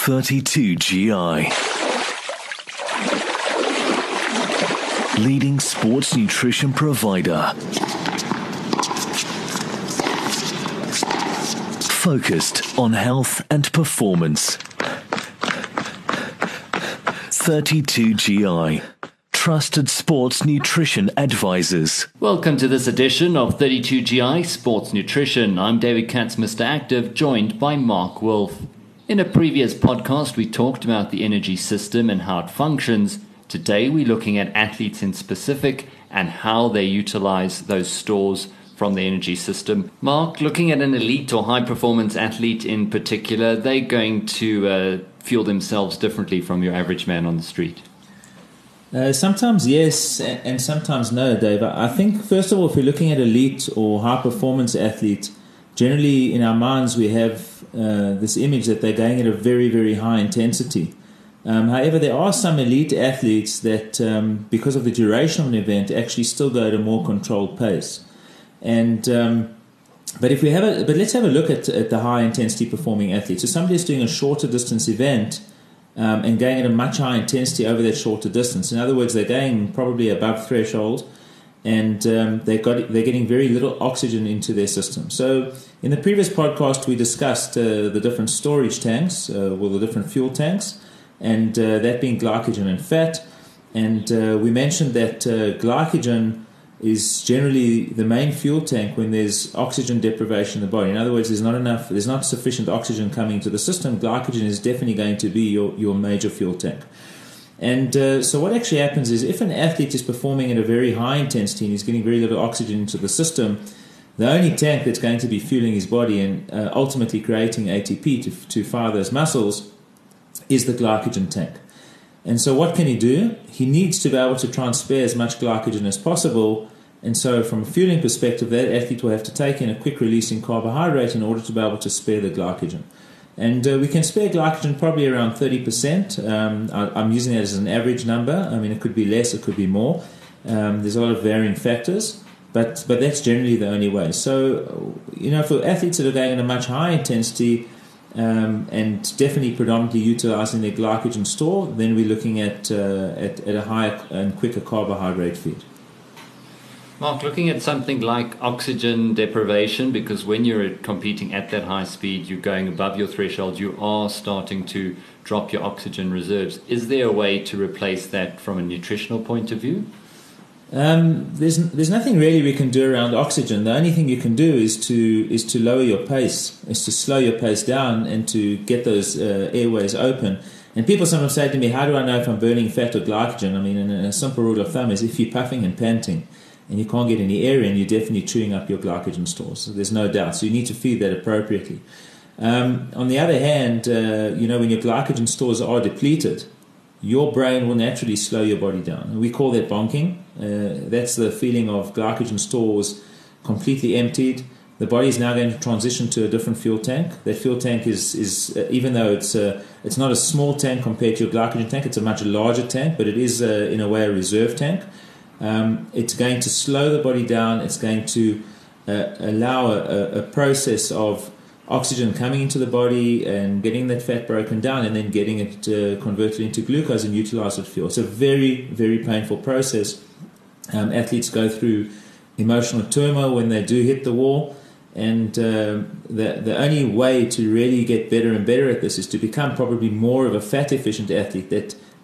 32GI, leading sports nutrition provider, focused on health and performance. 32GI, trusted sports nutrition advisors. Welcome to this edition of 32GI Sports Nutrition. I'm David Katz, Mr. Active, joined by Mark Wolf. In a previous podcast, we talked about the energy system and how it functions. Today, we're looking at athletes in specific and how they utilize those stores from the energy system. Mark, looking at an elite or high-performance athlete in particular, they're going to fuel themselves differently from your average man on the street. Sometimes yes, and sometimes no, Dave. I think, first of all, if we're looking at elite or high-performance athlete, generally in our minds we have this image that they're going at a very, very high intensity. However, there are some elite athletes that, because of the duration of an event, actually still go at a more controlled pace. And but let's have a look at the high intensity performing athlete. So somebody is doing a shorter distance event and going at a much higher intensity over that shorter distance. In other words, they're going probably above threshold, and they're getting very little oxygen into their system. So in the previous podcast, we discussed the different storage tanks, well, the different fuel tanks, and that being glycogen and fat. And we mentioned that glycogen is generally the main fuel tank when there's oxygen deprivation in the body. In other words, there's not sufficient oxygen coming to the system. Glycogen is definitely going to be your major fuel tank. And so what actually happens is, if an athlete is performing at a very high intensity and he's getting very little oxygen into the system, the only tank that's going to be fueling his body and ultimately creating ATP to fire those muscles is the glycogen tank. And so what can he do? He needs to be able to try and spare as much glycogen as possible. And so from a fueling perspective, that athlete will have to take in a quick release in carbohydrate in order to be able to spare the glycogen. And we can spare glycogen probably around 30%. I'm using that as an average number. I mean, it could be less, it could be more. There's a lot of varying factors, but that's generally the only way. So, you know, for athletes that are going at a much higher intensity, and definitely predominantly utilizing their glycogen store, then we're looking at a higher and quicker carbohydrate feed. Mark, looking at something like oxygen deprivation, because when you're competing at that high speed, you're going above your threshold, you are starting to drop your oxygen reserves. Is there a way to replace that from a nutritional point of view? There's nothing really we can do around oxygen. The only thing you can do is to lower your pace, is to slow your pace down and to get those airways open. And people sometimes say to me, how do I know if I'm burning fat or glycogen? I mean, and a simple rule of thumb is, if you're puffing and panting and you can't get any air in, you're definitely chewing up your glycogen stores. So there's no doubt. So you need to feed that appropriately. On the other hand, you know, when your glycogen stores are depleted, your brain will naturally slow your body down. We call that bonking. That's the feeling of glycogen stores completely emptied. The body is now going to transition to a different fuel tank. That fuel tank is even though it's not a small tank compared to your glycogen tank, it's a much larger tank, but it is in a way a reserve tank. It's going to slow the body down. It's going to allow a process of oxygen coming into the body and getting that fat broken down and then getting it converted into glucose and utilized as fuel. It's a very, very painful process. Athletes go through emotional turmoil when they do hit the wall, and the only way to really get better and better at this is to become probably more of a fat-efficient athlete.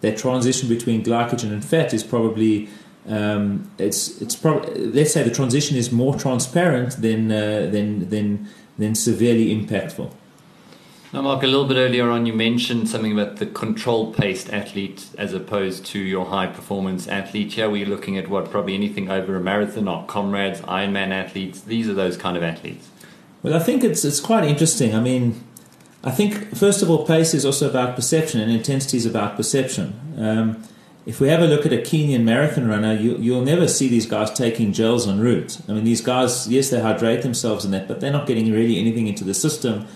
That transition between glycogen and fat is probably let's say the transition is more transparent than severely impactful. Now, Mark, a little bit earlier on you mentioned something about the control-paced athlete as opposed to your high-performance athlete. Here we're looking at probably anything over a marathon, or comrades, Ironman athletes. These are those kind of athletes. Well, I think it's quite interesting. I mean, I think, first of all, pace is also about perception, and intensity is about perception. If we have a look at a Kenyan marathon runner, you'll never see these guys taking gels en route. I mean, these guys, yes, they hydrate themselves and that, but they're not getting really anything into the system.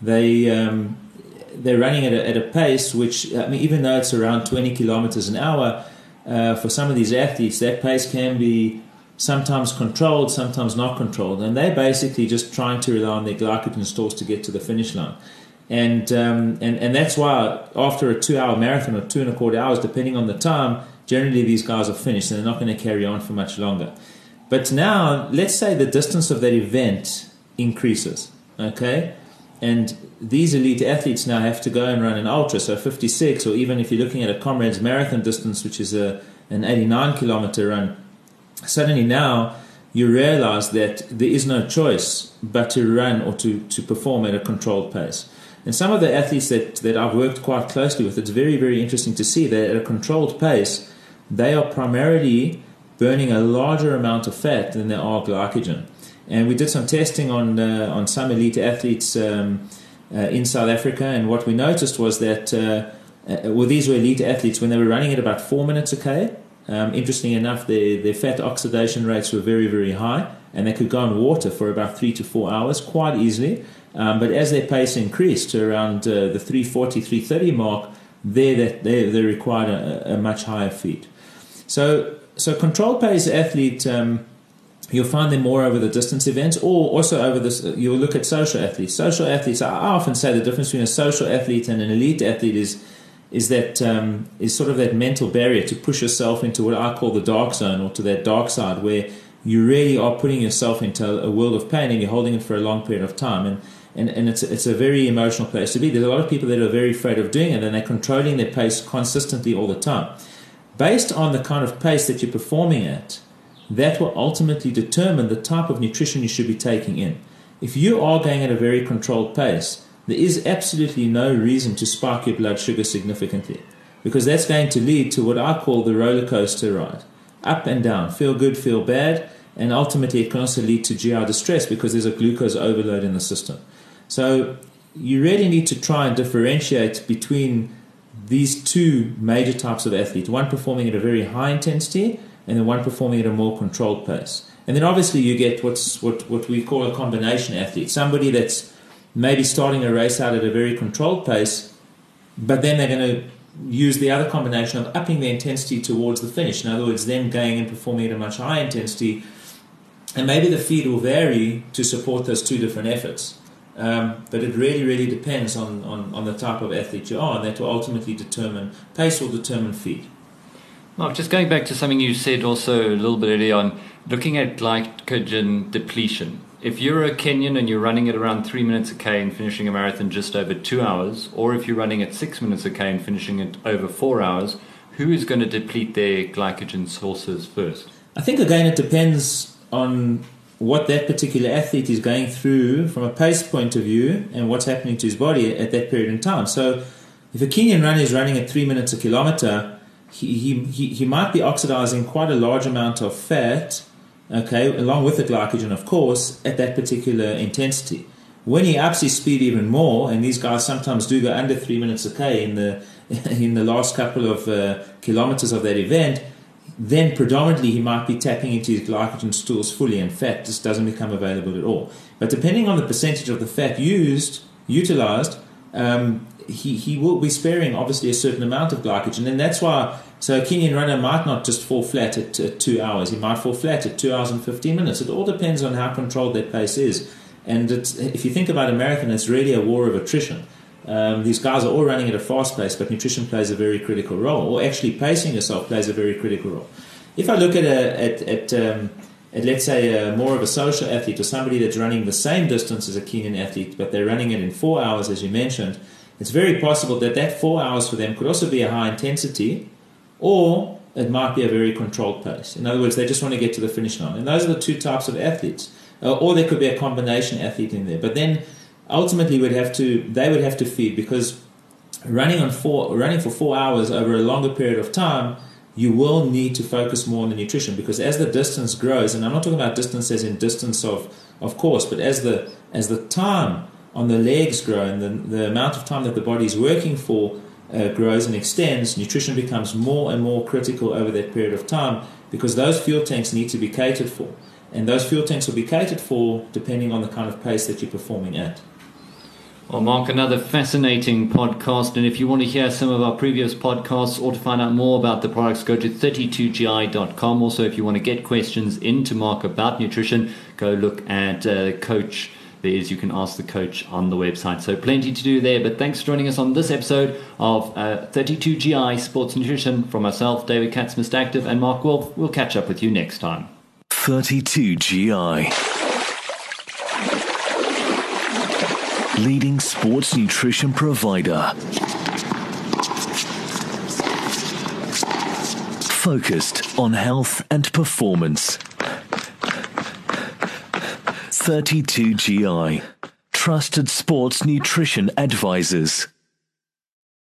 They're running at a pace which, I mean, even though it's around 20 kilometers an hour, for some of these athletes, that pace can be sometimes controlled, sometimes not controlled. And they're basically just trying to rely on their glycogen stores to get to the finish line. And that's why after a 2-hour marathon or 2 1/4 hours, depending on the time, generally these guys are finished and they're not going to carry on for much longer. But now, let's say the distance of that event increases, okay? And these elite athletes now have to go and run an ultra, so 56, or even if you're looking at a Comrades Marathon distance, which is an 89-kilometer run, suddenly now you realize that there is no choice but to run or to perform at a controlled pace. And some of the athletes that I've worked quite closely with, it's very, very interesting to see that at a controlled pace, they are primarily burning a larger amount of fat than they are glycogen. And we did some testing on some elite athletes in South Africa, and what we noticed was that, these were elite athletes, when they were running at about 4 minutes a K, interestingly enough, their fat oxidation rates were very, very high, and they could go on water for about 3 to 4 hours quite easily. But as their pace increased to around the 340, 330 mark, they required a much higher feed. So control pace athlete, you'll find them more over the distance events, or also over this. You'll look at social athletes. Social athletes, I often say the difference between a social athlete and an elite athlete is sort of that mental barrier to push yourself into what I call the dark zone, or to that dark side where you really are putting yourself into a world of pain and you're holding it for a long period of time. And it's a very emotional place to be. There's a lot of people that are very afraid of doing it, and they're controlling their pace consistently all the time. Based on the kind of pace that you're performing at, that will ultimately determine the type of nutrition you should be taking in. If you are going at a very controlled pace, there is absolutely no reason to spike your blood sugar significantly, because that's going to lead to what I call the roller coaster ride. Up and down, feel good, feel bad, and ultimately it can also lead to GI distress because there's a glucose overload in the system. So you really need to try and differentiate between these two major types of athletes, one performing at a very high intensity and then one performing at a more controlled pace. And then obviously you get what we call a combination athlete, somebody that's maybe starting a race out at a very controlled pace, but then they're going to use the other combination of upping the intensity towards the finish. In other words, them going and performing at a much higher intensity, and maybe the feed will vary to support those two different efforts. But it really, really depends on the type of athlete you are, and that will ultimately determine, pace will determine feed. Mark, just going back to something you said also a little bit earlier on, looking at glycogen depletion. If you're a Kenyan and you're running at around 3 minutes a K and finishing a marathon just over 2 hours, or if you're running at 6 minutes a K and finishing it over 4 hours, who is going to deplete their glycogen sources first? I think, again, it depends on what that particular athlete is going through from a pace point of view and what's happening to his body at that period in time. So if a Kenyan runner is running at 3 minutes a kilometer, he might be oxidizing quite a large amount of fat, okay, along with the glycogen, of course, at that particular intensity. When he ups his speed even more, and these guys sometimes do go under 3 minutes a K in the last couple of kilometers of that event, then predominantly he might be tapping into his glycogen stores fully, and fat just doesn't become available at all. But depending on the percentage of the fat utilized, he will be sparing, obviously, a certain amount of glycogen. And that's why, so a Kenyan runner might not just fall flat at 2 hours. He might fall flat at 2 hours and 15 minutes. It all depends on how controlled their pace is. And if you think about a marathon, it's really a war of attrition. These guys are all running at a fast pace, but nutrition plays a very critical role, or actually pacing yourself plays a very critical role. If I look at let's say, more of a social athlete, or somebody that's running the same distance as a Kenyan athlete, but they're running it in 4 hours, as you mentioned, it's very possible that 4 hours for them could also be a high intensity, or it might be a very controlled pace. In other words, they just want to get to the finish line. And those are the two types of athletes. Or there could be a combination athlete in there. But then ultimately they would have to feed, because running for 4 hours over a longer period of time, you will need to focus more on the nutrition, because as the distance grows, and I'm not talking about distance as in distance of course, but as the time on the legs grow and the amount of time that the body is working for grows and extends, nutrition becomes more and more critical over that period of time, because those fuel tanks need to be catered for, and those fuel tanks will be catered for depending on the kind of pace that you're performing at. Well, Mark, another fascinating podcast, and if you want to hear some of our previous podcasts or to find out more about the products, go to 32gi.com. Also, if you want to get questions into Mark about nutrition, go look at Coach there is, you can ask the coach on the website. So plenty to do there. But thanks for joining us on this episode of 32GI Sports Nutrition. From myself, David Katz, Mr. Active, and Mark Wolf, we'll catch up with you next time. 32GI. Leading sports nutrition provider. Focused on health and performance. 32GI. Trusted sports nutrition advisors.